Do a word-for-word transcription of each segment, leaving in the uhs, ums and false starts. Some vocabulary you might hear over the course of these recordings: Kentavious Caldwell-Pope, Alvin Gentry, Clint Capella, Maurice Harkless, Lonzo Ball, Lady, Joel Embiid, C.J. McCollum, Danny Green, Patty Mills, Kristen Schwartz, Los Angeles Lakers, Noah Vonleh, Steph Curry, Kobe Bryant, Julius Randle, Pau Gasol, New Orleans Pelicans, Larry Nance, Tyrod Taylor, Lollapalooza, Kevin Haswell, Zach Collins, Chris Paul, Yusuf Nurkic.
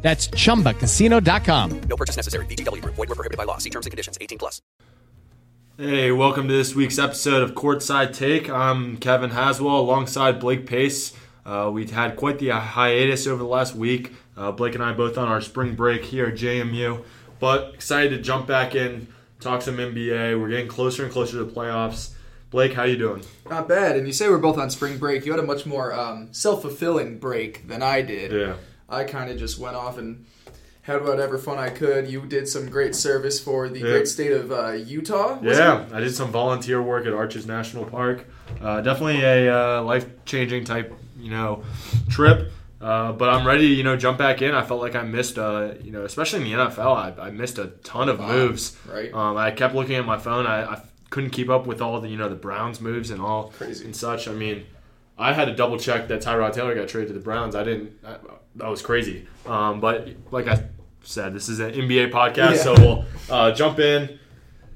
That's chumba casino dot com. No purchase necessary. V G W Group. Void where prohibited by law. See terms and conditions. eighteen plus. Hey, welcome to this week's episode of Courtside Take. I'm Kevin Haswell alongside Blake Pace. Uh, we've had quite the hiatus over the last week. Uh, Blake and I both on our spring break here at J M U. But excited to jump back in, talk some N B A. We're getting closer and closer to the playoffs. Blake, how you doing? Not bad. And you say we're both on spring break. You had a much more um, self-fulfilling break than I did. Yeah. I kind of just went off and had whatever fun I could. You did some great service for the yeah. great state of uh, Utah. Yeah, it? I did some volunteer work at Arches National Park. Uh, definitely a uh, life-changing type, you know, trip. Uh, but I'm ready to, you know, jump back in. I felt like I missed, uh, you know, especially in the N F L, I, I missed a ton of wow. moves. Right. Um, I kept looking at my phone. I, I couldn't keep up with all the, you know, the Browns moves and all Crazy. and such. I mean, I had to double check that Tyrod Taylor got traded to the Browns. I didn't. I, that was crazy. Um, but like I said, this is an N B A podcast, yeah. so we'll uh, jump in.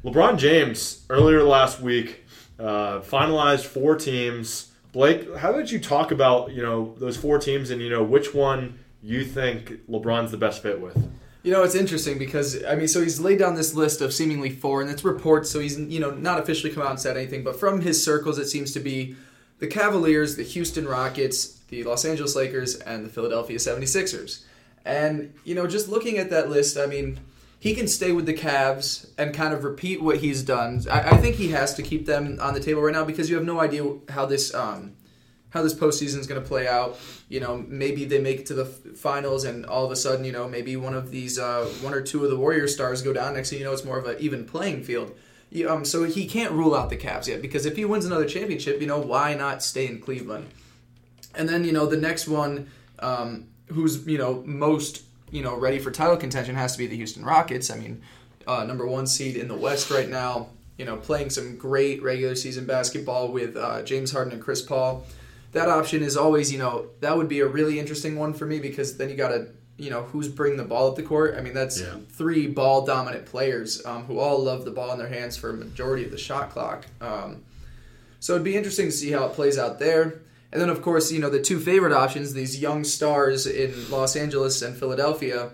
LeBron James earlier last week uh, finalized four teams. Blake, how did you talk about you know those four teams and you know which one you think LeBron's the best fit with? You know, it's interesting because, I mean, so he's laid down this list of seemingly four, and it's reports, so he's you know not officially come out and said anything, but from his circles it seems to be the Cavaliers, the Houston Rockets, the Los Angeles Lakers, and the Philadelphia seventy-sixers. And, you know, just looking at that list, I mean, he can stay with the Cavs and kind of repeat what he's done. I, I think he has to keep them on the table right now because you have no idea how this um, how this postseason is going to play out. You know, maybe they make it to the finals and all of a sudden, you know, maybe one of these, uh, one or two of the Warrior stars go down. Next thing you know, it's more of an even playing field. Um, so he can't rule out the Cavs yet because if he wins another championship, you know, why not stay in Cleveland? And then, you know, the next one um, who's, you know, most, you know, ready for title contention has to be the Houston Rockets. I mean, uh, number one seed in the West right now, you know, playing some great regular season basketball with uh, James Harden and Chris Paul. That option is always, you know, that would be a really interesting one for me because then you got to, you know, who's bringing the ball up the court. I mean, that's yeah. three ball-dominant players um, who all love the ball in their hands for a majority of the shot clock. Um, so it'd be interesting to see how it plays out there. And then, of course, you know, the two favorite options, these young stars in Los Angeles and Philadelphia,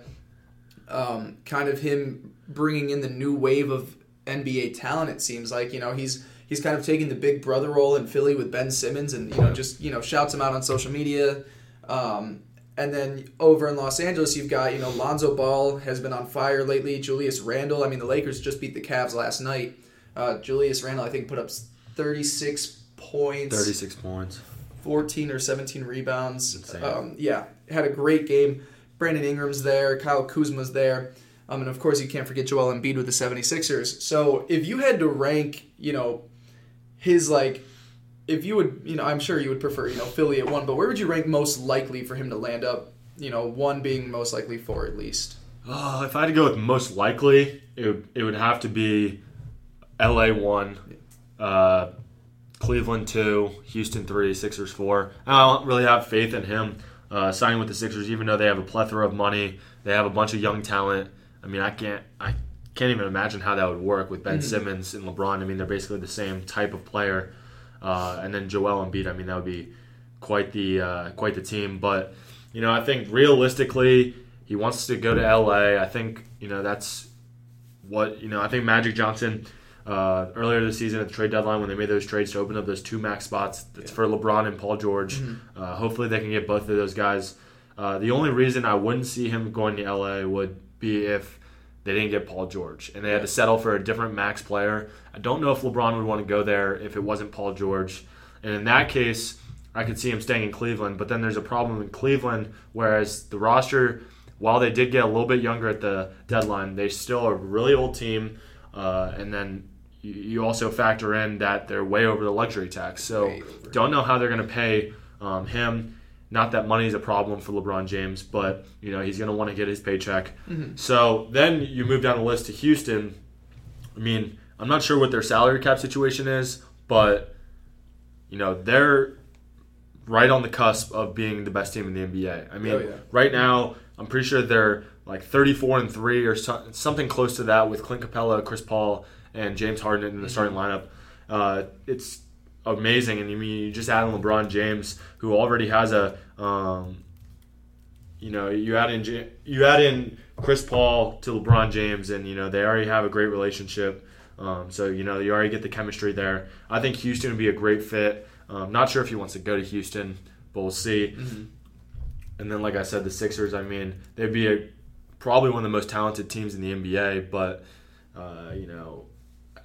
um, kind of him bringing in the new wave of N B A talent, it seems like. You know, he's he's kind of taking the big brother role in Philly with Ben Simmons and, you know, just, you know, shouts him out on social media. Um And then over in Los Angeles, you've got, you know, Lonzo Ball has been on fire lately. Julius Randle. I mean, the Lakers just beat the Cavs last night. Uh, Julius Randle, I think, put up thirty-six points. thirty-six points. fourteen or seventeen rebounds. Um, yeah, had a great game. Brandon Ingram's there. Kyle Kuzma's there. Um, and, of course, you can't forget Joel Embiid with the seventy-sixers. So if you had to rank, you know, his, like, If you would, you know, I'm sure you would prefer, you know, Philly at one, but where would you rank most likely for him to land up? You know, one being most likely four at least. Uh, if I had to go with most likely, it would, it would have to be L A one, uh, Cleveland two, Houston three, Sixers four. I don't really have faith in him uh, signing with the Sixers, even though they have a plethora of money. They have a bunch of young talent. I mean, I can't, I can't even imagine how that would work with Ben Simmons and LeBron. I mean, they're basically the same type of player. Uh, and then Joel Embiid, I mean, that would be quite the uh, quite the team. But, you know, I think realistically he wants to go to L A. I think, you know, that's what, you know, I think Magic Johnson uh, earlier this season at the trade deadline when they made those trades to open up those two max spots, that's yeah. for LeBron and Paul George. Mm-hmm. Uh, hopefully they can get both of those guys. Uh, the only reason I wouldn't see him going to L A would be if they didn't get Paul George, and they had to settle for a different max player. I don't know if LeBron would want to go there if it wasn't Paul George. And in that case, I could see him staying in Cleveland, but then there's a problem in Cleveland, whereas the roster, while they did get a little bit younger at the deadline, they still are a really old team, uh, and then you also factor in that they're way over the luxury tax. So don't know how they're going to pay um, him. Not that money is a problem for LeBron James, but you know he's going to want to get his paycheck. Mm-hmm. So then you move down the list to Houston, I mean, I'm not sure what their salary cap situation is, but, you know, they're right on the cusp of being the best team in the N B A. I mean, oh, yeah. right now, I'm pretty sure they're like thirty-four and three or so, something close to that, with Clint Capella, Chris Paul, and James Harden in the mm-hmm. starting lineup. Uh, it's amazing. And you I mean you just add in LeBron James, who already has a, um, you know, you add in you add in Chris Paul to LeBron James, and you know they already have a great relationship. Um, so you know you already get the chemistry there. I think Houston would be a great fit. Um, not sure if he wants to go to Houston, but we'll see. Mm-hmm. And then, like I said, the Sixers. I mean, they'd be a, probably one of the most talented teams in the N B A, but uh, you know,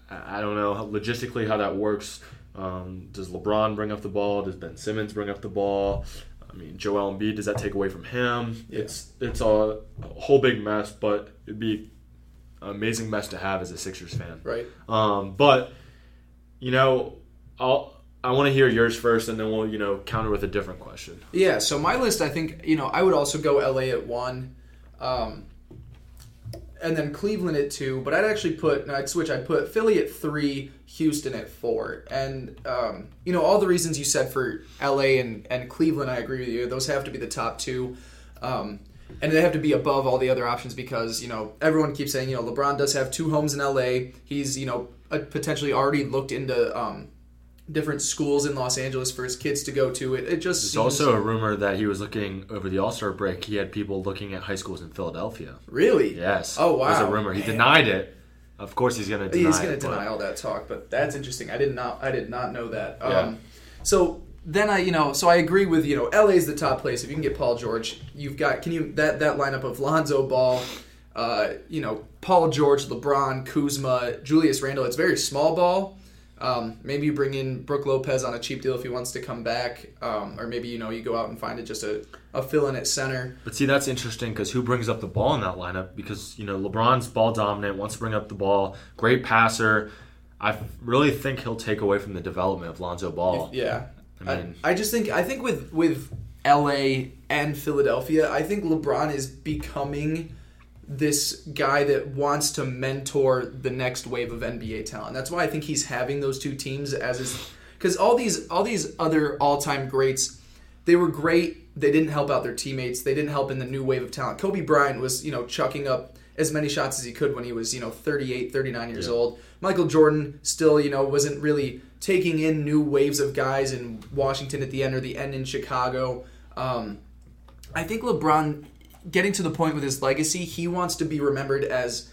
I, I don't know how, logistically how that works. Um, does LeBron bring up the ball? Does Ben Simmons bring up the ball? I mean, Joel Embiid, does that take away from him? Yeah. It's it's a, a whole big mess, but it'd be an amazing mess to have as a Sixers fan. Right. Um, but you know, I'll. I want to hear yours first, and then we'll, you know, counter with a different question. Yeah, so my list, I think, you know, I would also go L A at one, um, and then Cleveland at two, but I'd actually put, no, I'd switch, I'd put Philly at three, Houston at four, and, um, you know, all the reasons you said for L A and, and Cleveland, I agree with you. Those have to be the top two, um, and they have to be above all the other options because, you know, everyone keeps saying, you know, LeBron does have two homes in L A. He's, you know, potentially already looked into, um, different schools in Los Angeles for his kids to go to. It it just There's seems... also a rumor that he was looking over the All-Star break. He had people looking at high schools in Philadelphia. Really? Yes. Oh, wow. There's a rumor. Man. He denied it. Of course he's going to deny it. He's going to deny but... all that talk, but that's interesting. I did not I did not know that. Yeah. Um, so then I, you know, so I agree with, you know, L A's the top place. If you can get Paul George, you've got can you that that lineup of Lonzo Ball, uh, you know, Paul George, LeBron, Kuzma, Julius Randle. It's very small ball. Um, maybe you bring in Brooke Lopez on a cheap deal if he wants to come back, um, or maybe you know you go out and find it just a, a fill-in at center. But see, that's interesting because who brings up the ball in that lineup? Because you know LeBron's ball dominant, wants to bring up the ball, great passer. I really think he'll take away from the development of Lonzo Ball. Yeah, I mean, I, I just think I think with with L A and Philadelphia, I think LeBron is becoming this guy that wants to mentor the next wave of N B A talent. That's why I think he's having those two teams as his... Because all these all these other all-time greats, they were great. They didn't help out their teammates. They didn't help in the new wave of talent. Kobe Bryant was, you know, chucking up as many shots as he could when he was, you know, thirty-eight, thirty-nine years yeah. old. Michael Jordan still, you know, wasn't really taking in new waves of guys in Washington at the end or the end in Chicago. Um, I think LeBron... Getting to the point with his legacy, he wants to be remembered as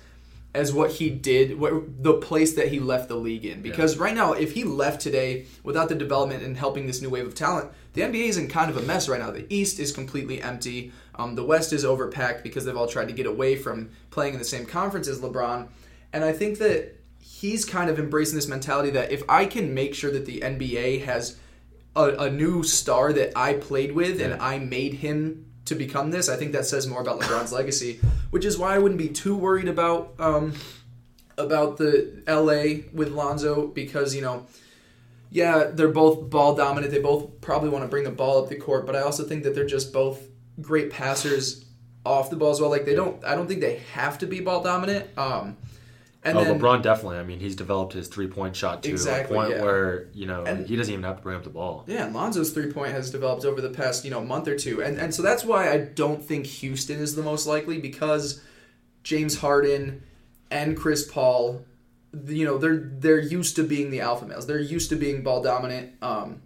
as what he did, what, the place that he left the league in. Because yeah. right now, if he left today without the development and helping this new wave of talent, the N B A is in kind of a mess right now. The East is completely empty. Um, the West is overpacked because they've all tried to get away from playing in the same conference as LeBron. And I think that he's kind of embracing this mentality that if I can make sure that the N B A has a, a new star that I played with yeah. and I made him to become this, I think that says more about LeBron's legacy, which is why I wouldn't be too worried about um, about the L A with Lonzo because, you know, yeah, they're both ball dominant. They both probably want to bring the ball up the court, but I also think that they're just both great passers off the ball as well. Like they don't, I don't think they have to be ball dominant. Um, and oh, then, LeBron definitely. I mean, he's developed his three-point shot to exactly, a point yeah. where, you know, and, he doesn't even have to bring up the ball. Yeah, and Lonzo's three-point has developed over the past, you know, month or two. And and so that's why I don't think Houston is the most likely because James Harden and Chris Paul, you know, they're they're used to being the alpha males. They're used to being ball dominant. Um,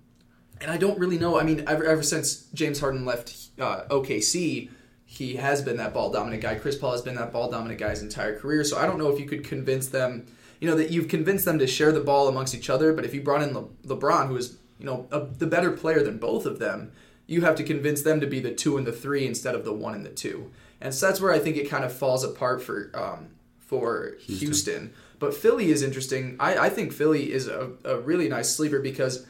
and I don't really know. I mean, ever, ever since James Harden left uh, O K C, he has been that ball-dominant guy. Chris Paul has been that ball-dominant guy his entire career. So I don't know if you could convince them, you know, that you've convinced them to share the ball amongst each other. But if you brought in Le- LeBron, who is, you know, a, the better player than both of them, you have to convince them to be the two and the three instead of the one and the two. And so that's where I think it kind of falls apart for um, for Houston. Houston. But Philly is interesting. I, I think Philly is a, a really nice sleeper because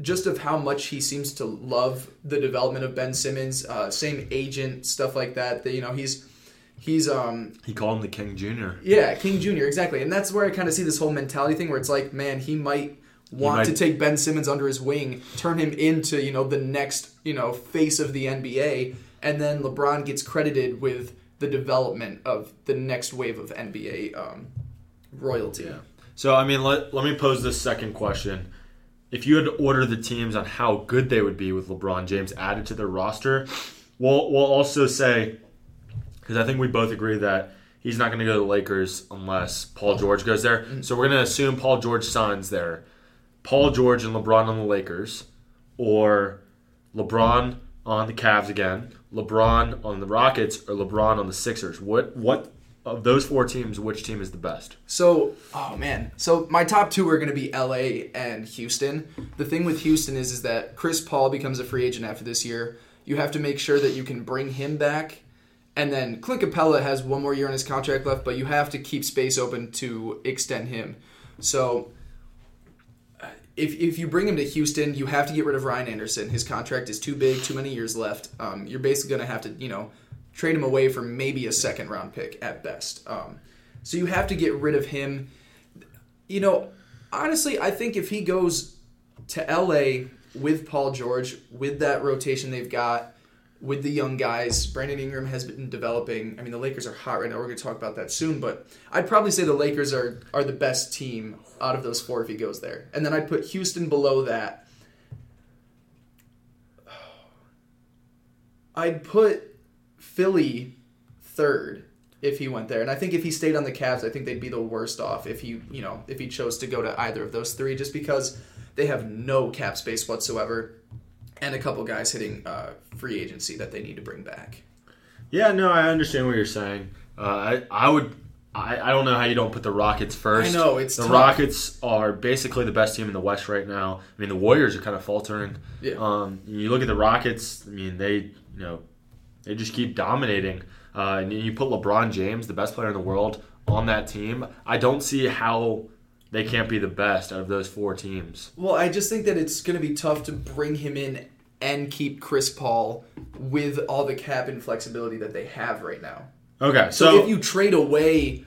just of how much he seems to love the development of Ben Simmons, uh, same agent, stuff like that. That you know he's he's um he called him the King Junior. Yeah, King Junior exactly, and that's where I kind of see this whole mentality thing where it's like, man, he might want he might... to take Ben Simmons under his wing, turn him into you know the next you know face of the N B A, and then LeBron gets credited with the development of the next wave of N B A um, royalty. Yeah. So, I mean, let, let me pose this second question. If you had to order the teams on how good they would be with LeBron James added to their roster, we'll, we'll also say, because I think we both agree that he's not going to go to the Lakers unless Paul George goes there. So we're going to assume Paul George signs there. Paul George and LeBron on the Lakers, or LeBron on the Cavs again, LeBron on the Rockets, or LeBron on the Sixers. What what of those four teams, which team is the best? So, oh man. So my top two are going to be L A and Houston. The thing with Houston is, is that Chris Paul becomes a free agent after this year. You have to make sure that you can bring him back. And then Clint Capella has one more year on his contract left, but you have to keep space open to extend him. So if if you bring him to Houston, you have to get rid of Ryan Anderson. His contract is too big, too many years left. Um, you're basically going to have to, you know, trade him away for maybe a second-round pick at best. Um, so you have to get rid of him. You know, honestly, I think if he goes to L A with Paul George, with that rotation they've got, with the young guys, Brandon Ingram has been developing. I mean, the Lakers are hot right now. We're going to talk about that soon, but I'd probably say the Lakers are, are the best team out of those four if he goes there. And then I'd put Houston below that. I'd put Philly third if he went there. And I think if he stayed on the Cavs, I think they'd be the worst off if he, you know, if he chose to go to either of those three, just because they have no cap space whatsoever. And a couple guys hitting uh, free agency that they need to bring back. Yeah, no, I understand what you're saying. Uh, I, I would, I, I don't know how you don't put the Rockets first. I know it's the tough. Rockets are basically the best team in the West right now. I mean, the Warriors are kind of faltering. Yeah. Um, you look at the Rockets. I mean, they, you know, they just keep dominating. Uh, and you put LeBron James, the best player in the world, on that team. I don't see how they can't be the best out of those four teams. Well, I just think that it's going to be tough to bring him in and keep Chris Paul with all the cap and flexibility that they have right now. Okay, so, so if you trade away,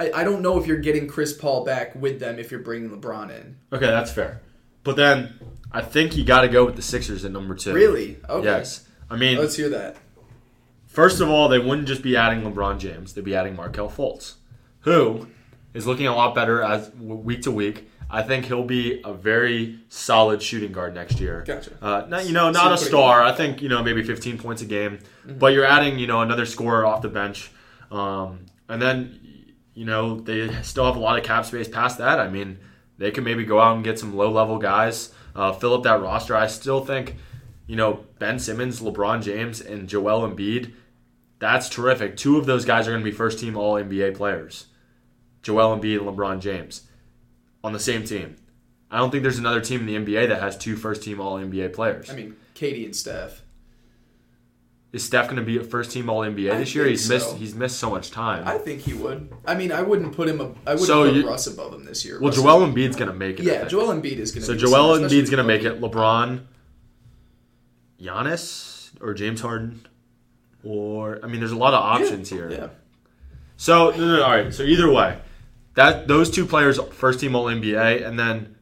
I, I don't know if you're getting Chris Paul back with them if you're bringing LeBron in. Okay, that's fair. But then I think you got to go with the Sixers at number two. Really? Okay. Yes. I mean, let's hear that. First of all, they wouldn't just be adding LeBron James; they'd be adding Markelle Fultz, who is looking a lot better as week to week. I think he'll be a very solid shooting guard next year. Gotcha. Uh, not, you know, not a star. I think, you know, maybe fifteen points a game. Mm-hmm. But you're adding, you know, another scorer off the bench. Um, and then, you know, they still have a lot of cap space past that. I mean, they can maybe go out and get some low-level guys, uh, fill up that roster. I still think, you know, Ben Simmons, LeBron James, and Joel Embiid, that's terrific. Two of those guys are going to be first-team All N B A players. Joel Embiid and LeBron James on the same team. I don't think there's another team in the N B A that has two first-team All N B A players. I mean, Katie and Steph. Is Steph going to be a first-team All N B A I this year? He's so. missed. He's missed so much time. I think he would. I mean, I wouldn't put him. A, I wouldn't so put you, Russ above him this year. Well, Russell. Joel Embiid's going to make it. Yeah, Joel Embiid is going to. So Joel same, Embiid's going to make it. LeBron, Giannis, or James Harden, or I mean, there's a lot of options yeah, here. Yeah. So no, no, no, all right. So either way. That those two players, first-team All N B A, and then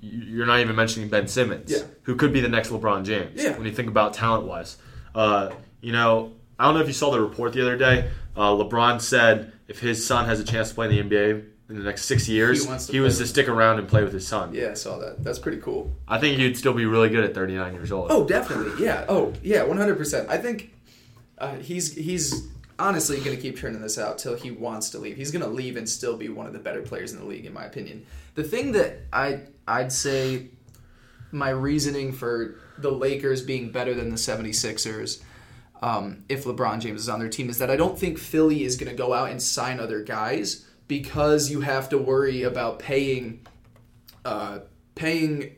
you're not even mentioning Ben Simmons, yeah. who could be the next LeBron James yeah. when you think about talent-wise. Uh, you know, I don't know if you saw the report the other day. Uh, LeBron said if his son has a chance to play in the N B A in the next six years, he, wants to he was him. to stick around and play with his son. Yeah, I saw that. That's pretty cool. I think he'd still be really good at thirty-nine years old. Oh, definitely. Yeah. Oh, yeah, one hundred percent. I think uh, he's he's... honestly, I'm going to keep turning this out till he wants to leave. He's going to leave and still be one of the better players in the league, in my opinion. The thing that I, I'd say my reasoning for the Lakers being better than the seventy-sixers, um, if LeBron James is on their team, is that I don't think Philly is going to go out and sign other guys because you have to worry about paying, uh, paying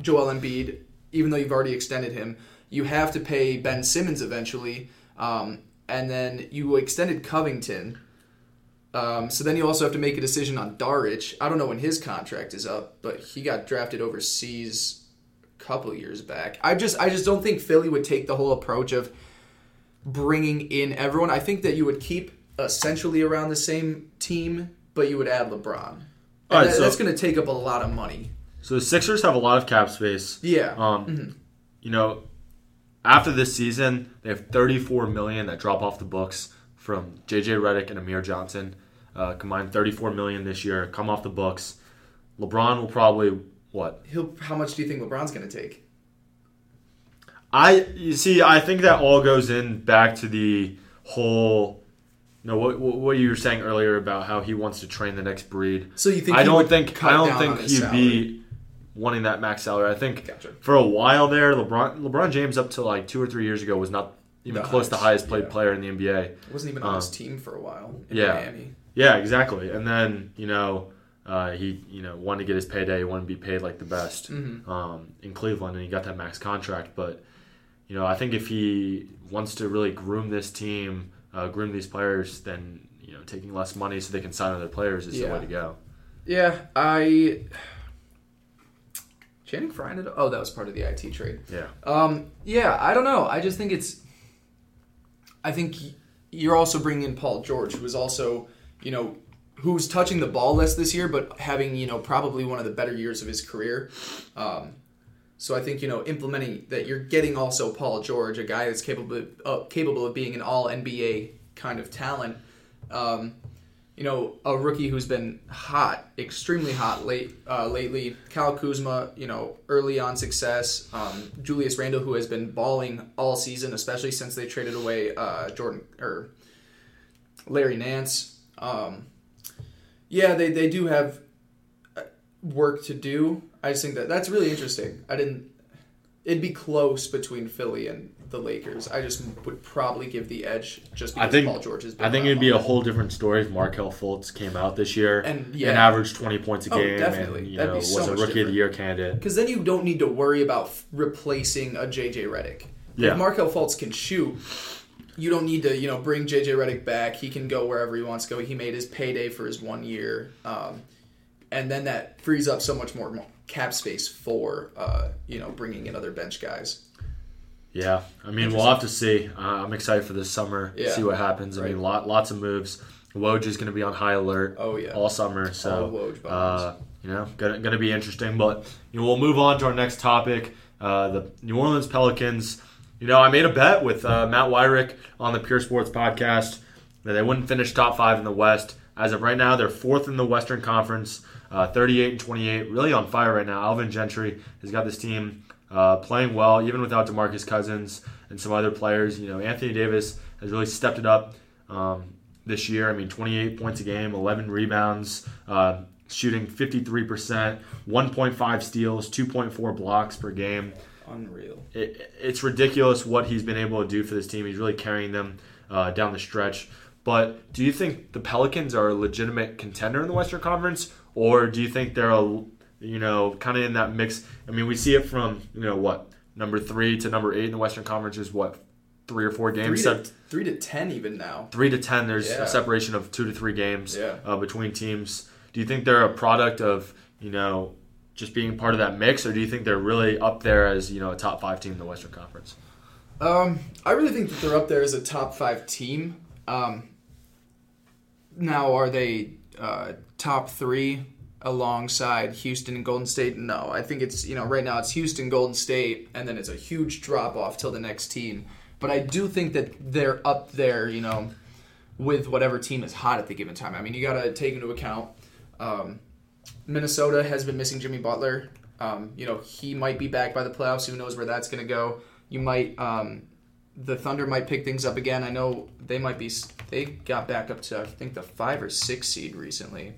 Joel Embiid, even though you've already extended him. You have to pay Ben Simmons eventually, um, and then you extended Covington. Um, so then you also have to make a decision on Darich. I don't know when his contract is up, but he got drafted overseas a couple of years back. I just I just don't think Philly would take the whole approach of bringing in everyone. I think that you would keep essentially around the same team, but you would add LeBron. All right, that, so that's going to take up a lot of money. So the Sixers have a lot of cap space. Yeah. Um, mm-hmm. You know, after this season, they have thirty-four million dollars that drop off the books from J J. Redick and Amir Johnson. Uh, combined thirty-four million dollars this year. Come off the books. LeBron will probably what? He'll. How much do you think LeBron's going to take? I you see. I think that all goes in back to the whole. You know, what what you were saying earlier about how he wants to train the next breed. So you think I don't think I don't think he'd salary. be wanting that max salary. I think gotcha. for a while there, LeBron LeBron James up to like two or three years ago was not even the close to the highest paid yeah. player in the N B A. He wasn't even on um, his team for a while in yeah. Miami. Yeah, exactly. And then, you know, uh, he, you know, wanted to get his payday, he wanted to be paid like the best mm-hmm. um, in Cleveland, and he got that max contract. But, you know, I think if he wants to really groom this team, uh, groom these players, then, you know, taking less money so they can sign other players is yeah. the way to go. Yeah, I... Channing Frye did... Oh, that was part of the I T trade. Yeah. Um, yeah, I don't know. I just think it's... I think you're also bringing in Paul George, who is also... you know, who's touching the ball less this year, but having, you know, probably one of the better years of his career. Um, so I think, you know, implementing that you're getting also Paul George, a guy that's capable of, uh, capable of being an all-N B A kind of talent. Um, you know, a rookie who's been hot, extremely hot late uh, lately. Kyle Kuzma, you know, early on success. Um, Julius Randle, who has been balling all season, especially since they traded away uh, Jordan or Larry Nance. Um, yeah, they, they do have work to do. I just think that that's really interesting. I didn't, it'd be close between Philly and the Lakers. I just would probably give the edge just because I think, Paul George has been I think it'd be a whole different story if Markelle Fultz came out this year and, yeah. and averaged twenty points a oh, game definitely. and you That'd know, so was a Rookie different. of the Year candidate. Because then you don't need to worry about replacing a J J. Redick. Yeah. If Markelle Fultz can shoot... You don't need to, you know, bring J J. Redick back. He can go wherever he wants to go. He made his payday for his one year. Um, and then that frees up so much more cap space for, uh, you know, bringing in other bench guys. Yeah. I mean, we'll have to see. Uh, I'm excited for this summer. Yeah. See what happens. I right. mean, lot, lots of moves. Woj is going to be on high alert oh, yeah. all summer. So, all Woj uh, you know, going to be interesting. But, you know, we'll move on to our next topic. Uh, the New Orleans Pelicans. You know, I made a bet with uh, Matt Weyrich on the Pure Sports podcast that they wouldn't finish top five in the West. As of right now, they're fourth in the Western Conference, uh, thirty-eight and twenty-eight, really on fire right now. Alvin Gentry has got this team uh, playing well, even without DeMarcus Cousins and some other players. You know, Anthony Davis has really stepped it up um, this year. I mean, twenty-eight points a game, eleven rebounds, uh, shooting fifty-three percent, one point five steals, two point four blocks per game. Unreal. It, it's ridiculous what he's been able to do for this team. He's really carrying them uh, down the stretch. But do you think the Pelicans are a legitimate contender in the Western Conference, or do you think they're a, you know, kind of in that mix? I mean, we see it from, you know, what, number three to number eight in the Western Conference is what, three or four games. Three to, three to ten even now. Three to ten. There's yeah. a separation of two to three games yeah. uh, between teams. Do you think they're a product of, you know, just being part of that mix, or do you think they're really up there as, you know, a top five team in the Western Conference? Um, I really think that they're up there as a top five team. Um, now, are they uh, top three alongside Houston and Golden State? No, I think it's, you know, right now it's Houston, Golden State, and then it's a huge drop off till the next team. But I do think that they're up there, you know, with whatever team is hot at the given time. I mean, you got to take into account. Um, Minnesota has been missing Jimmy Butler. Um, you know, he might be back by the playoffs. Who knows where that's going to go? You might, um, the Thunder might pick things up again. I know they might be, they got back up to, I think, the five or six seed recently.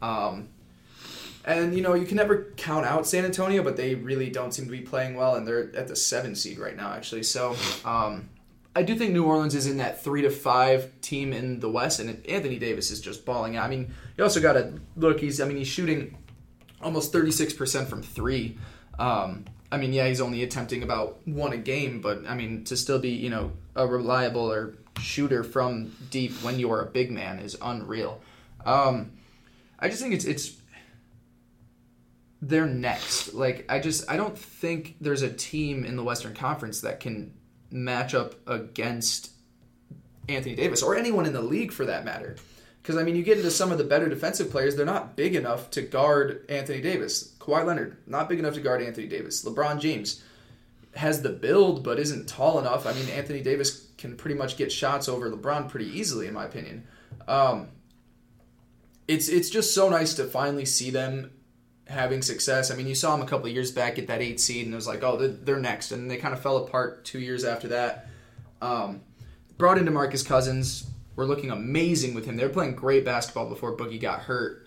Um, and, you know, you can never count out San Antonio, but they really don't seem to be playing well, and they're at the seven seed right now, actually. So um, I do think New Orleans is in that three to five team in the West, and Anthony Davis is just balling out. I mean, you also got to look. He's, I mean, he's shooting almost thirty-six percent from three. Um, I mean, yeah, he's only attempting about one a game, but I mean, to still be, you know, a reliable or shooter from deep when you are a big man is unreal. Um, I just think it's it's they're next. Like, I just I don't think there's a team in the Western Conference that can match up against Anthony Davis or anyone in the league for that matter. Because, I mean, you get into some of the better defensive players, they're not big enough to guard Anthony Davis. Kawhi Leonard, not big enough to guard Anthony Davis. LeBron James has the build but isn't tall enough. I mean, Anthony Davis can pretty much get shots over LeBron pretty easily, in my opinion. Um, it's it's just so nice to finally see them having success. I mean, you saw them a couple of years back get that eight seed, and it was like, oh, they're, they're next. And they kind of fell apart two years after that. Um, brought in DeMarcus Cousins. We're looking amazing with him. They were playing great basketball before Boogie got hurt.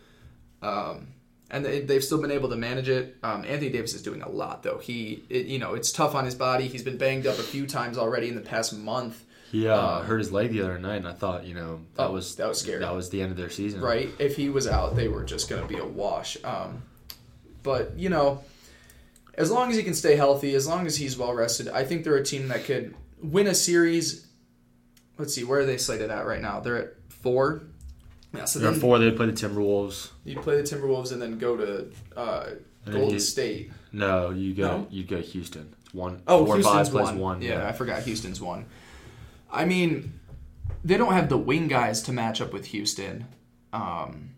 Um, and they, they've still been able to manage it. Um, Anthony Davis is doing a lot, though. He, it, you know, it's tough on his body. He's been banged up a few times already in the past month. He uh, uh, hurt his leg the other night, and I thought, you know, that, oh, was, that was scary. That was the end of their season. Right. If he was out, they were just going to be a wash. Um, but, you know, as long as he can stay healthy, as long as he's well-rested, I think they're a team that could win a series. Let's see, where are they slated at right now? They're at four. Yeah, so they're at four. They'd play the Timberwolves. You'd play the Timberwolves and then go to uh, Golden you, State. No, you go no? You go Houston. It's one. Oh, four, Houston's five, one. one. Yeah, yeah, I forgot Houston's one. I mean, they don't have the wing guys to match up with Houston. Um,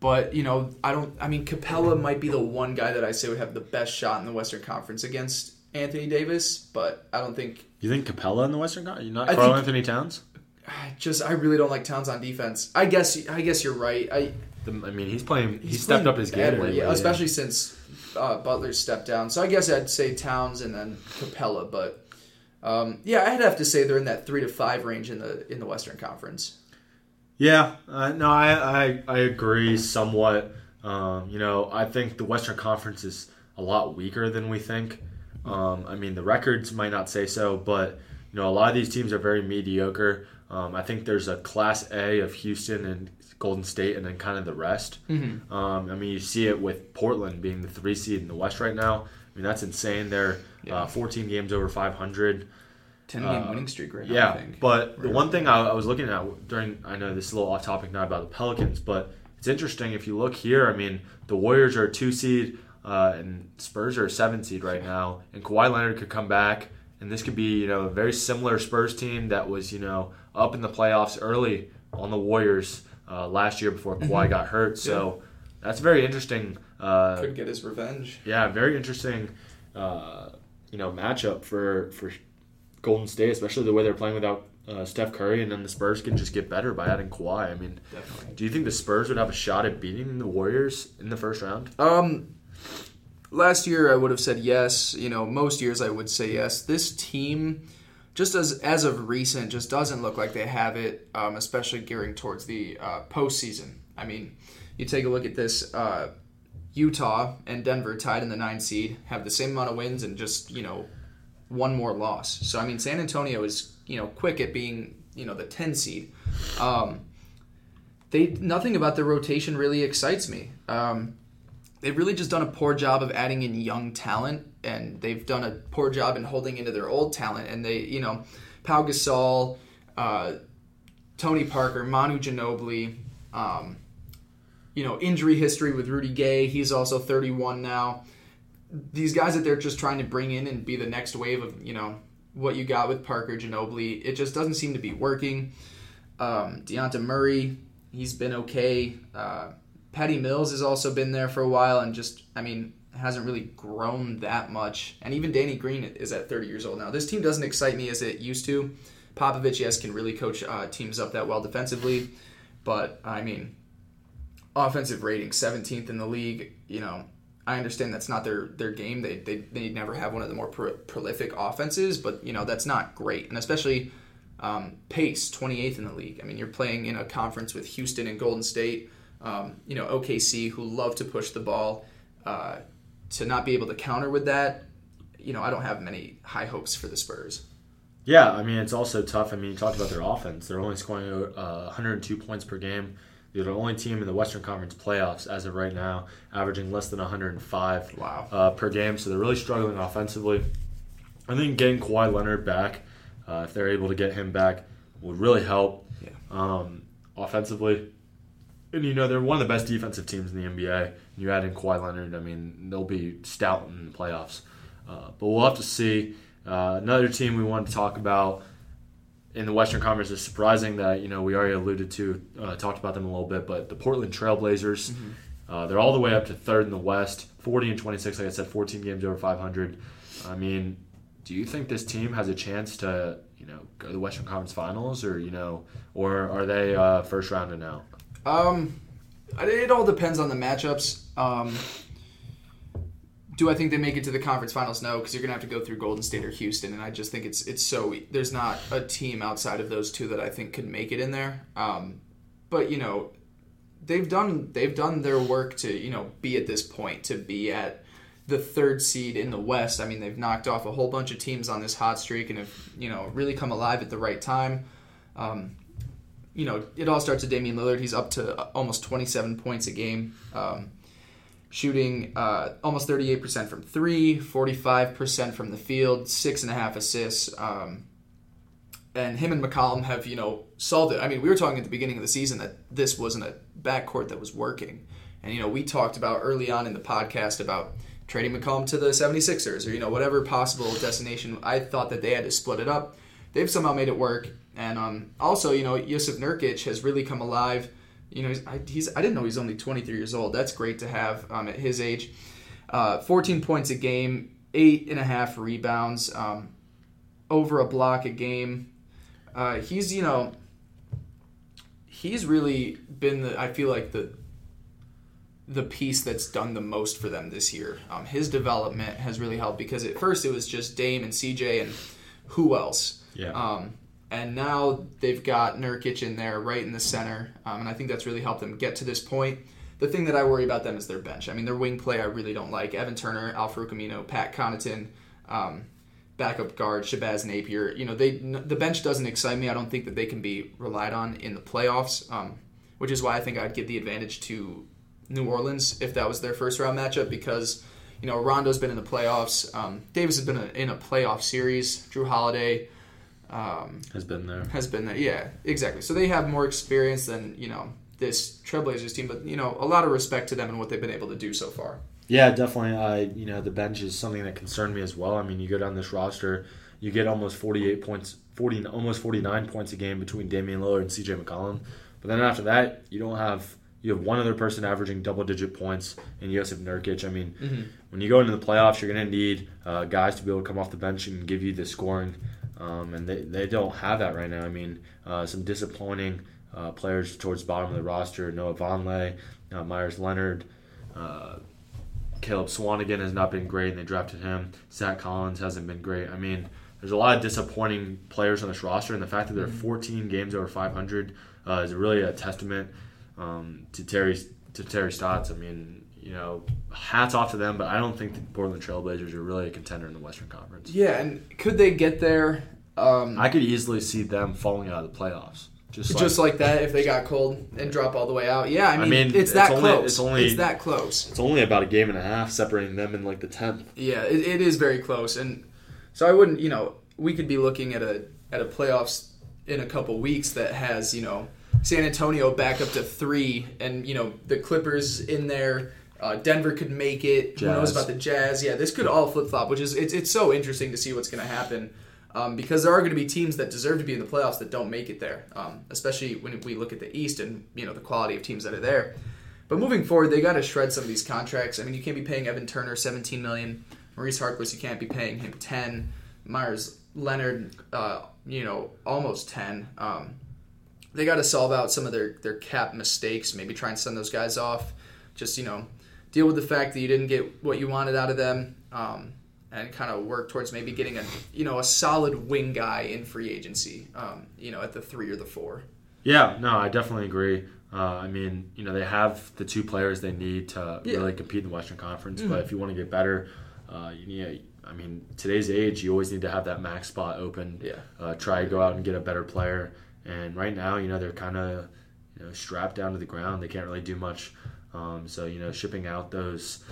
but, you know, I don't. I mean, Capella might be the one guy that I say would have the best shot in the Western Conference against Anthony Davis, but I don't think. You think Capella in the Western Conference? You're not I Carl think, Anthony Towns? I just, I really don't like Towns on defense. I guess, I guess you're right. I. The, I mean, he's playing. He's, he's stepped playing up his better, game, yeah, especially yeah. since uh, Butler stepped down. So I guess I'd say Towns and then Capella, but. Um, yeah, I'd have to say they're in that three to five range in the in the Western Conference. Yeah, uh, no, I, I I agree somewhat. Um, you know, I think the Western Conference is a lot weaker than we think. Um, I mean, the records might not say so, but you know, a lot of these teams are very mediocre. Um, I think there's a Class A of Houston and Golden State, and then kind of the rest. Mm-hmm. Um, I mean, you see it with Portland being the three seed in the West right now. I mean, that's insane. They're yeah. uh, fourteen games over five hundred. ten-game uh, winning streak right now, yeah, I think. Yeah, but right. The one thing I, I was looking at during, I know this is a little off-topic now about the Pelicans, but it's interesting. If you look here, I mean, the Warriors are a two-seed, uh, and Spurs are a seven-seed right now, and Kawhi Leonard could come back, and this could be, you know, a very similar Spurs team that was, you know, up in the playoffs early on the Warriors uh, last year before Kawhi got hurt, so... Yeah. That's very interesting. Uh, Could get his revenge. Yeah, very interesting. Uh, you know, matchup for for Golden State, especially the way they're playing without uh, Steph Curry, and then the Spurs can just get better by adding Kawhi. I mean, definitely. Do you think the Spurs would have a shot at beating the Warriors in the first round? Um, last year I would have said yes. You know, most years I would say yes. This team, just as as of recent, just doesn't look like they have it, um, especially gearing towards the uh, postseason. I mean. You take a look at this, uh, Utah and Denver tied in the nine seed, have the same amount of wins and just, you know, one more loss. So, I mean, San Antonio is, you know, quick at being, you know, the ten seed. Um, they nothing about their rotation really excites me. Um, they've really just done a poor job of adding in young talent, and they've done a poor job in holding into their old talent. And they, you know, Pau Gasol, uh, Tony Parker, Manu Ginobili, um... You know, injury history with Rudy Gay. He's also thirty-one now. These guys that they're just trying to bring in and be the next wave of, you know, what you got with Parker, Ginobili, it just doesn't seem to be working. Um, Deonta Murray, he's been okay. Uh, Patty Mills has also been there for a while and just, I mean, hasn't really grown that much. And even Danny Green is at thirty years old now. This team doesn't excite me as it used to. Popovich, yes, can really coach uh, teams up that well defensively. But, I mean... Offensive rating, seventeenth in the league. You know, I understand that's not their, their game. They they they never have one of the more pro- prolific offenses, but, you know, that's not great. And especially um, pace, twenty-eighth in the league. I mean, you're playing in a conference with Houston and Golden State, um, you know, O K C, who love to push the ball. Uh, to not be able to counter with that, you know, I don't have many high hopes for the Spurs. Yeah, I mean, it's also tough. I mean, you talked about their offense. They're only scoring uh, one hundred two points per game. They're the only team in the Western Conference playoffs as of right now, averaging less than one hundred five wow. uh, per game. So they're really struggling offensively. I think getting Kawhi Leonard back, uh, if they're able to get him back, would really help yeah. um, offensively. And, you know, they're one of the best defensive teams in the N B A. You add in Kawhi Leonard, I mean, they'll be stout in the playoffs. Uh, but we'll have to see. Uh, another team we want to talk about in the Western Conference is surprising that, you know, we already alluded to, uh, talked about them a little bit, but the Portland Trailblazers, mm-hmm. uh, they're all the way up to third in the West, forty and twenty-six, like I said, fourteen games over five hundred. I mean, do you think this team has a chance to, you know, go to the Western Conference Finals, or, you know, or are they uh, first round and out? Um, it all depends on the matchups. Um, do I think they make it to the conference finals? No, because you're going to have to go through Golden State or Houston, and I just think it's it's so – there's not a team outside of those two that I think could make it in there. Um, but, you know, they've done they've done their work to, you know, be at this point, to be at the third seed in the West. I mean, they've knocked off a whole bunch of teams on this hot streak and have, you know, really come alive at the right time. Um, you know, it all starts with Damian Lillard. He's up to almost twenty-seven points a game, um, shooting uh, almost thirty-eight percent from three, forty-five percent from the field, six and a half assists. Um, and him and McCollum have, you know, solved it. I mean, we were talking at the beginning of the season that this wasn't a backcourt that was working. And, you know, we talked about early on in the podcast about trading McCollum to the seventy-sixers or, you know, whatever possible destination. I thought that they had to split it up. They've somehow made it work. And um, also, you know, Yusuf Nurkic has really come alive. You know, he's I, he's, I didn't know he's only twenty-three years old. That's great to have um, at his age. Uh, fourteen points a game, eight and a half rebounds, um, over a block a game. Uh, he's, you know, he's really been, the, I feel like, the the piece that's done the most for them this year. Um, his development has really helped because at first it was just Dame and C J and who else. Yeah. Um, and now they've got Nurkic in there right in the center, um, and I think that's really helped them get to this point. The thing that I worry about them is their bench. I mean, their wing play I really don't like. Evan Turner, Al-Farouq Amino, Pat Connaughton, um, backup guard Shabazz Napier. You know, they the bench doesn't excite me. I don't think that they can be relied on in the playoffs, um, which is why I think I'd give the advantage to New Orleans if that was their first round matchup because, you know, Rondo's been in the playoffs. Um, Davis has been a, in a playoff series. Drew Holiday um, has been there. Has been there, yeah, exactly. So they have more experience than, you know, this Trailblazers team, but, you know, a lot of respect to them and what they've been able to do so far. Yeah, definitely. Uh, you know, the bench is something that concerned me as well. I mean, you go down this roster, you get almost forty-eight points, forty almost forty-nine points a game between Damian Lillard and C J McCollum. But then after that, you don't have. You have one other person averaging double-digit points in Yusuf Nurkic. I mean, mm-hmm. when you go into the playoffs, you're going to need uh, guys to be able to come off the bench and give you the scoring, um, and they, they don't have that right now. I mean, uh, some disappointing uh, players towards the bottom of the roster. Noah Vonleh, uh, Myers Leonard, uh, Caleb Swanigan has not been great, and they drafted him. Zach Collins hasn't been great. I mean, there's a lot of disappointing players on this roster, and the fact that there are fourteen games over five hundred uh, is really a testament Um, to Terry to Terry Stotts. I mean, you know, hats off to them, but I don't think the Portland Trailblazers are really a contender in the Western Conference. Yeah, and could they get there? Um, I could easily see them falling out of the playoffs. Just like, just like that if they got cold and drop all the way out. Yeah, I mean, I mean it's, it's that only, close. It's, only, it's that close. It's only about a game and a half separating them in like the tenth. Yeah, it, it is very close. And so I wouldn't, you know, we could be looking at a at a playoffs in a couple weeks that has, you know, San Antonio back up to three, and, you know, the Clippers in there. Uh, Denver could make it. Jazz. Who knows about the Jazz? Yeah, this could all flip-flop, which is it's, it's so interesting to see what's going to happen um, because there are going to be teams that deserve to be in the playoffs that don't make it there, um, especially when we look at the East and, you know, the quality of teams that are there. But moving forward, they got to shred some of these contracts. I mean, you can't be paying Evan Turner seventeen million dollars. Maurice Harkless, you can't be paying him ten million dollars. Myers Leonard, uh, you know, almost ten million dollars. Um They got to solve out some of their, their cap mistakes, maybe try and send those guys off. Just, you know, deal with the fact that you didn't get what you wanted out of them um, and kind of work towards maybe getting a, you know, a solid wing guy in free agency, um, you know, at the three or the four. Yeah, no, I definitely agree. Uh, I mean, you know, they have the two players they need to yeah. really compete in the Western Conference, mm-hmm. but if you want to get better, uh, you need – I mean, today's age, you always need to have that max spot open. Yeah. Uh, try to go out and get a better player. And right now, you know, they're kind of, you know, strapped down to the ground. They can't really do much. Um, so, you know, shipping out those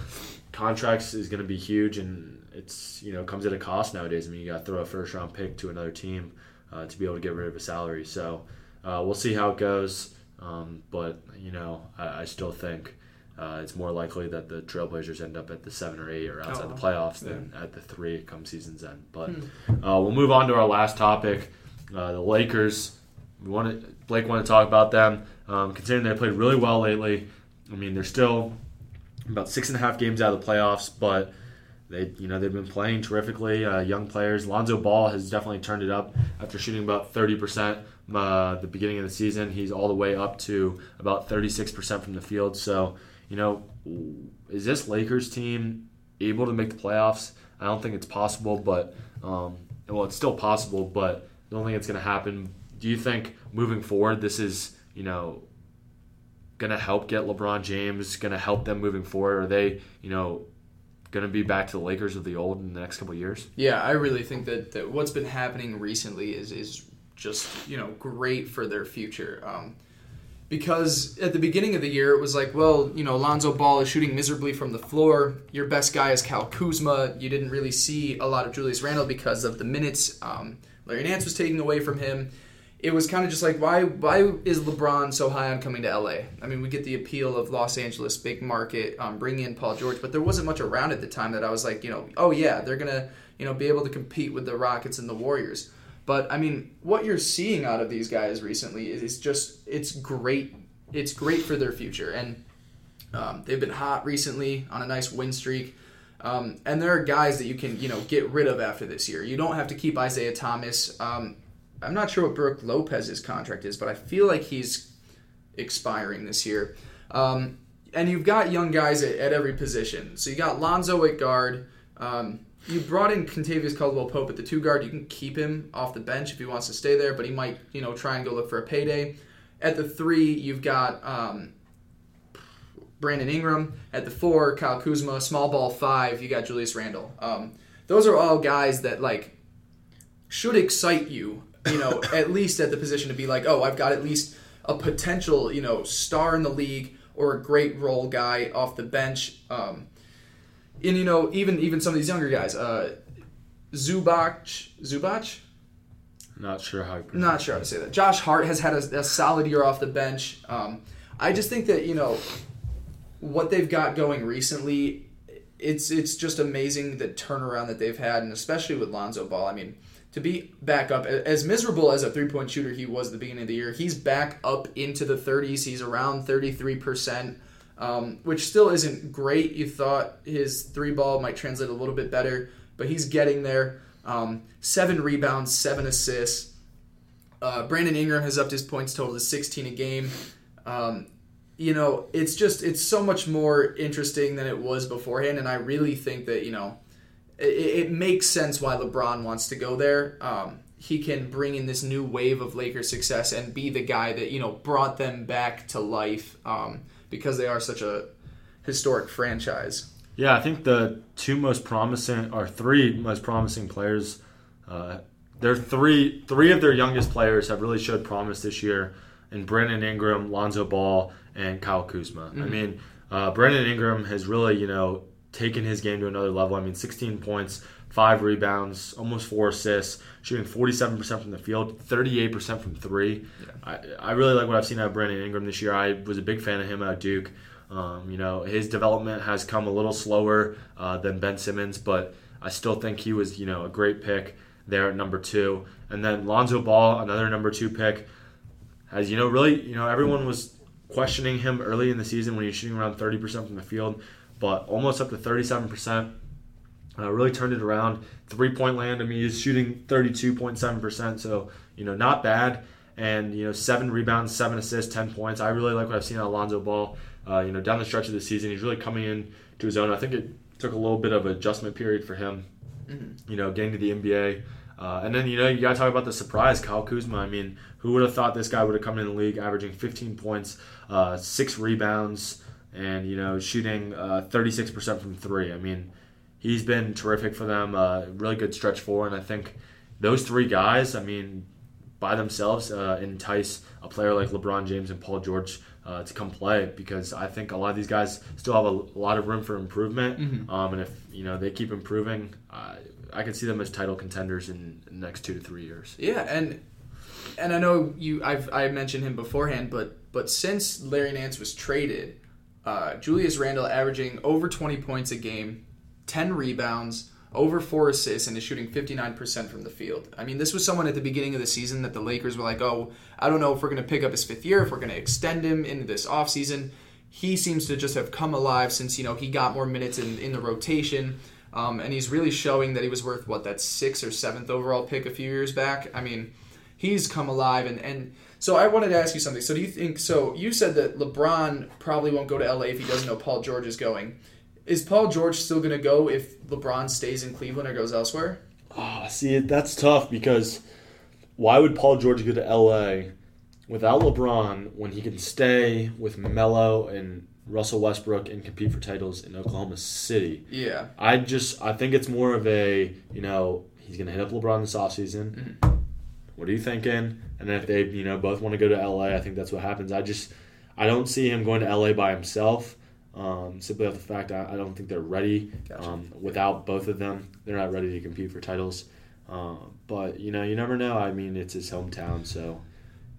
contracts is going to be huge. And it's, you know, comes at a cost nowadays. I mean, you got to throw a first-round pick to another team uh, to be able to get rid of a salary. So uh, we'll see how it goes. Um, but, you know, I, I still think uh, it's more likely that the Trailblazers end up at the seven or eight or outside oh, the playoffs yeah. than at the three come season's end. But hmm. uh, we'll move on to our last topic, uh, the Lakers. We want to, Blake wanted to talk about them, um, considering they played really well lately. I mean, they're still about six and a half games out of the playoffs, but they, you know, they've been playing terrifically. Uh, young players, Lonzo Ball has definitely turned it up after shooting about thirty percent uh, the beginning of the season. He's all the way up to about thirty-six percent from the field. So, you know, is this Lakers team able to make the playoffs? I don't think it's possible, but um, well, it's still possible, but I don't think it's going to happen. Do you think moving forward, this is, you know, going to help get LeBron James, going to help them moving forward? Are they, you know, going to be back to the Lakers of the old in the next couple of years? Yeah, I really think that, that what's been happening recently is is just, you know, great for their future. Um, because at the beginning of the year, it was like, well, you know, Lonzo Ball is shooting miserably from the floor. Your best guy is Kyle Kuzma. You didn't really see a lot of Julius Randle because of the minutes um, Larry Nance was taking away from him. It was kind of just like, why why is LeBron so high on coming to L A? I mean, we get the appeal of Los Angeles, big market, um, bring in Paul George, but there wasn't much around at the time that I was like, you know, oh yeah, they're going to, you know, be able to compete with the Rockets and the Warriors. But, I mean, what you're seeing out of these guys recently is just, it's great. It's great for their future. And um, they've been hot recently on a nice win streak. Um, and there are guys that you can, you know, get rid of after this year. You don't have to keep Isaiah Thomas. Um I'm not sure what Brooke Lopez's contract is, but I feel like he's expiring this year. Um, and you've got young guys at, at every position. So you got Lonzo at guard. Um, you brought in Kentavious Caldwell-Pope at the two guard. You can keep him off the bench if he wants to stay there, but he might, you know, try and go look for a payday. At the three, you've got um, Brandon Ingram. At the four, Kyle Kuzma. Small ball five, you got Julius Randle. Um, those are all guys that like should excite you. You know, at least at the position to be like, oh, I've got at least a potential, you know, star in the league or a great role guy off the bench. Um, and, you know, even even some of these younger guys. Uh, Zubac. Zubac? Not sure how you pronounce Not sure how to say that. Josh Hart has had a, a solid year off the bench. Um, I just think that, you know, what they've got going recently, it's it's just amazing the turnaround that they've had, and especially with Lonzo Ball. I mean, to be back up, as miserable as a three-point shooter he was at the beginning of the year, he's back up into the thirties. He's around thirty-three percent, um, which still isn't great. You thought his three-ball might translate a little bit better, but he's getting there. Um, seven rebounds, seven assists. Uh, Brandon Ingram has upped his points total to sixteen a game. Um, you know, it's just, it's so much more interesting than it was beforehand, and I really think that, you know, it makes sense why LeBron wants to go there. Um, he can bring in this new wave of Lakers success and be the guy that, you know, brought them back to life um, because they are such a historic franchise. Yeah, I think the two most promising or three most promising players, uh, they're three three of their youngest players have really showed promise this year, and Brandon Ingram, Lonzo Ball, and Kyle Kuzma. Mm-hmm. I mean, uh, Brandon Ingram has really, you know, taking his game to another level. I mean, sixteen points, five rebounds, almost four assists, shooting forty-seven percent from the field, thirty-eight percent from three. Yeah. I, I really like what I've seen out of Brandon Ingram this year. I was a big fan of him out of Duke. Um, you know, his development has come a little slower uh, than Ben Simmons, but I still think he was, you know, a great pick there at number two. And then Lonzo Ball, another number two pick, has, you know, really, you know, everyone was questioning him early in the season when he was shooting around thirty percent from the field, but almost up to thirty-seven percent, uh, really turned it around. Three-point land, I mean, he's shooting thirty-two point seven percent, so, you know, not bad. And, you know, seven rebounds, seven assists, ten points. I really like what I've seen on Lonzo Ball, uh, you know, down the stretch of the season. He's really coming in to his own. I think it took a little bit of an adjustment period for him, mm-hmm. you know, getting to the N B A. Uh, and then, you know, you got to talk about the surprise, Kyle Kuzma. I mean, who would have thought this guy would have come in the league averaging fifteen points, uh, six rebounds, and, you know, shooting uh, thirty-six percent from three. I mean, he's been terrific for them, uh, really good stretch four. And I think those three guys, I mean, by themselves uh, entice a player like LeBron James and Paul George uh, to come play, because I think a lot of these guys still have a lot of room for improvement. Mm-hmm. Um, and if, you know, they keep improving, I, I can see them as title contenders in the next two to three years. Yeah, and and I know you. I've I mentioned him beforehand, but but since Larry Nance was traded, Uh, Julius Randle averaging over twenty points a game, ten rebounds, over four assists, and is shooting fifty-nine percent from the field. I mean, this was someone at the beginning of the season that the Lakers were like, oh, I don't know if we're going to pick up his fifth year, if we're going to extend him into this offseason. He seems to just have come alive since, you know, he got more minutes in, in the rotation, um, and he's really showing that he was worth, what, that sixth or seventh overall pick a few years back? I mean, he's come alive. And, and so I wanted to ask you something. So do you think, so you said that LeBron probably won't go to L A if he doesn't know Paul George is going. Is Paul George still going to go if LeBron stays in Cleveland or goes elsewhere? Ah, oh, see, that's tough because why would Paul George go to L A without LeBron when he can stay with Melo and Russell Westbrook and compete for titles in Oklahoma City? Yeah. I just I think it's more of a, you know, he's going to hit up LeBron this offseason. Mm-hmm. What are you thinking? And then if they, you know, both want to go to L A, I think that's what happens. I just I don't see him going to L A by himself. Um, simply off the fact I, I don't think they're ready. Gotcha. Um, without both of them, they're not ready to compete for titles. Uh, but, you know, you never know. I mean, it's his hometown, so.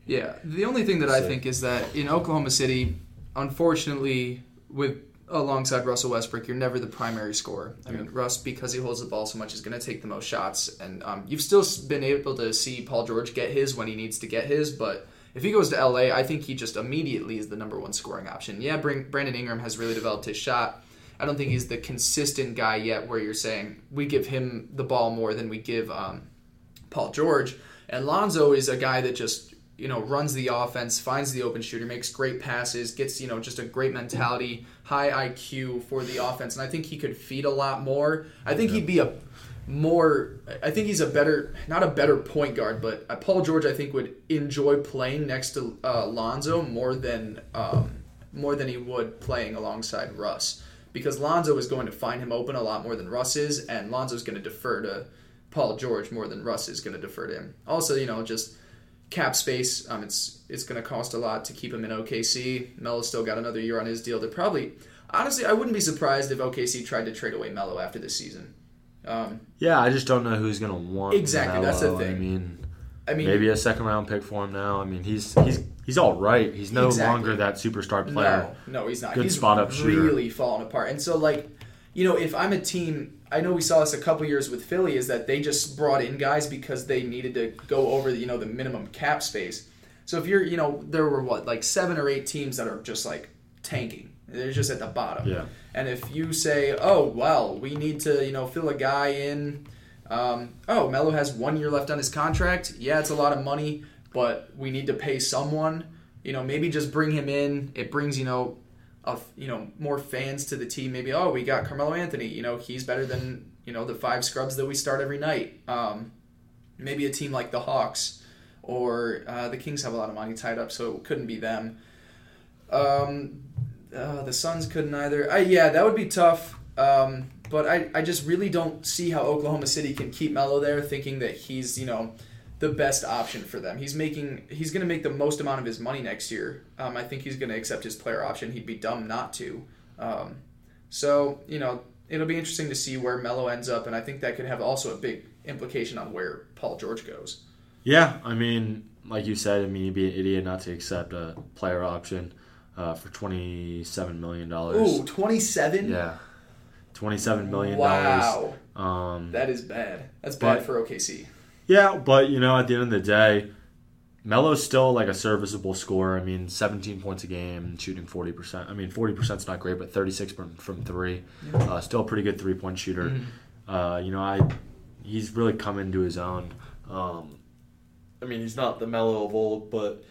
Yeah, the only thing that so. I think is that in Oklahoma City, unfortunately, with alongside Russell Westbrook, you're never the primary scorer. I yeah. mean, Russ, because he holds the ball so much, is going to take the most shots. And um, you've still been able to see Paul George get his when he needs to get his, but if he goes to L A, I think he just immediately is the number one scoring option. Yeah, Brandon Ingram has really developed his shot. I don't think he's the consistent guy yet where you're saying we give him the ball more than we give um, Paul George. And Lonzo is a guy that just, you know, runs the offense, finds the open shooter, makes great passes, gets, you know, just a great mentality, high I Q for the offense. And I think he could feed a lot more. I think he'd be a more, I think he's a better, not a better point guard, but Paul George, I think, would enjoy playing next to uh, Lonzo more than um, more than he would playing alongside Russ, because Lonzo is going to find him open a lot more than Russ is, and Lonzo's going to defer to Paul George more than Russ is going to defer to him. Also, you know, just cap space. Um, it's it's going to cost a lot to keep him in O K C. Melo's still got another year on his deal. They're probably, honestly, I wouldn't be surprised if O K C tried to trade away Melo after this season. Um, yeah, I just don't know who's gonna want. Exactly, Melo. That's the thing. I mean, I mean, maybe a second round pick for him now. I mean, he's he's he's all right. He's no exactly. longer that superstar player. No, no he's not. Good he's spot up shooter. Really falling apart. And so, like, you know, if I'm a team, I know we saw this a couple years with Philly, is that they just brought in guys because they needed to go over the, you know, the minimum cap space. So if you're, you know, there were what like seven or eight teams that are just like tanking. They're just at the bottom. Yeah. And if you say, oh, well, we need to, you know, fill a guy in. Um, oh, Melo has one year left on his contract. Yeah, it's a lot of money, but we need to pay someone. You know, maybe just bring him in. It brings, you know, a, you know, more fans to the team. Maybe, oh, we got Carmelo Anthony. You know, he's better than, you know, the five scrubs that we start every night. Um, maybe a team like the Hawks or uh, the Kings have a lot of money tied up, so it couldn't be them. Um Uh, the Suns couldn't either. Uh, yeah, that would be tough. Um, but I, I just really don't see how Oklahoma City can keep Melo there, thinking that he's, you know, the best option for them. He's making he's going to make the most amount of his money next year. Um, I think he's going to accept his player option. He'd be dumb not to. Um, so, you know, it'll be interesting to see where Melo ends up, and I think that could have also a big implication on where Paul George goes. Yeah, I mean, like you said, I mean, you'd be an idiot not to accept a player option. Uh, for twenty-seven million dollars. Ooh, twenty-seven? Yeah. twenty-seven million dollars. Wow. Um, that is bad. That's bad but, for O K C. Yeah, but, you know, at the end of the day, Melo's still, like, a serviceable scorer. I mean, seventeen points a game, shooting forty percent. I mean, forty percent is not great, but thirty-six from, from three. Uh, still a pretty good three-point shooter. Mm-hmm. Uh, you know, I he's really come into his own. Um, I mean, he's not the Melo of old, but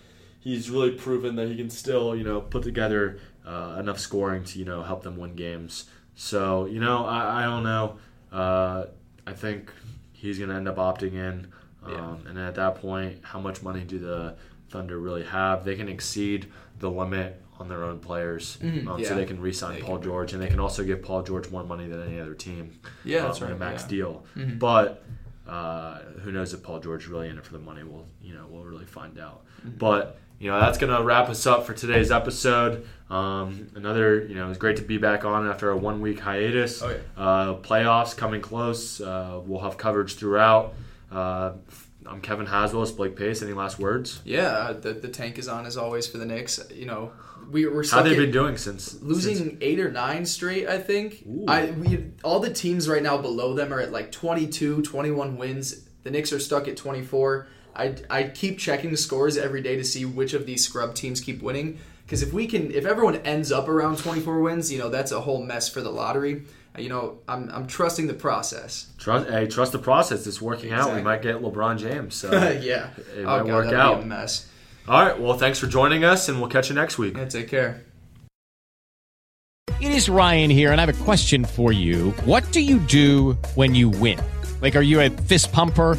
he's really proven that he can still, you know, put together uh, enough scoring to, you know, help them win games. So, you know, I, I don't know. Uh, I think he's going to end up opting in. Um, yeah. And at that point, how much money do the Thunder really have? They can exceed the limit on their own players. Mm, um, yeah. So they can re-sign they Paul can, George. And they can also give Paul George more money than any other team. Yeah, um, that's right. A max yeah. deal. Mm-hmm. But uh, who knows if Paul George is really in it for the money. We'll, you know, we'll really find out. Mm-hmm. But you know, that's going to wrap us up for today's episode. Um, another, you know, it's great to be back on after a one-week hiatus. Oh, yeah. uh, playoffs coming close. Uh, we'll have coverage throughout. Uh, I'm Kevin Haswell. It's Blake Pace. Any last words? Yeah, the the tank is on as always for the Knicks. You know, we we're stuck. How they've been doing since losing since... eight or nine straight? I think. Ooh. I we all the teams right now below them are at like twenty-two, twenty-one wins. The Knicks are stuck at twenty-four. I, I keep checking scores every day to see which of these scrub teams keep winning, because if we can, if everyone ends up around twenty-four wins, you know, that's a whole mess for the lottery. you know, I'm I'm trusting the process. Trust, hey, trust the process. It's working exactly. out. We might get LeBron James. So yeah, it might oh, God, work that'd out. Be a mess. All right. Well, thanks for joining us, and we'll catch you next week. Yeah, take care. It is Ryan here, and I have a question for you. What do you do when you win? Like, are you a fist pumper?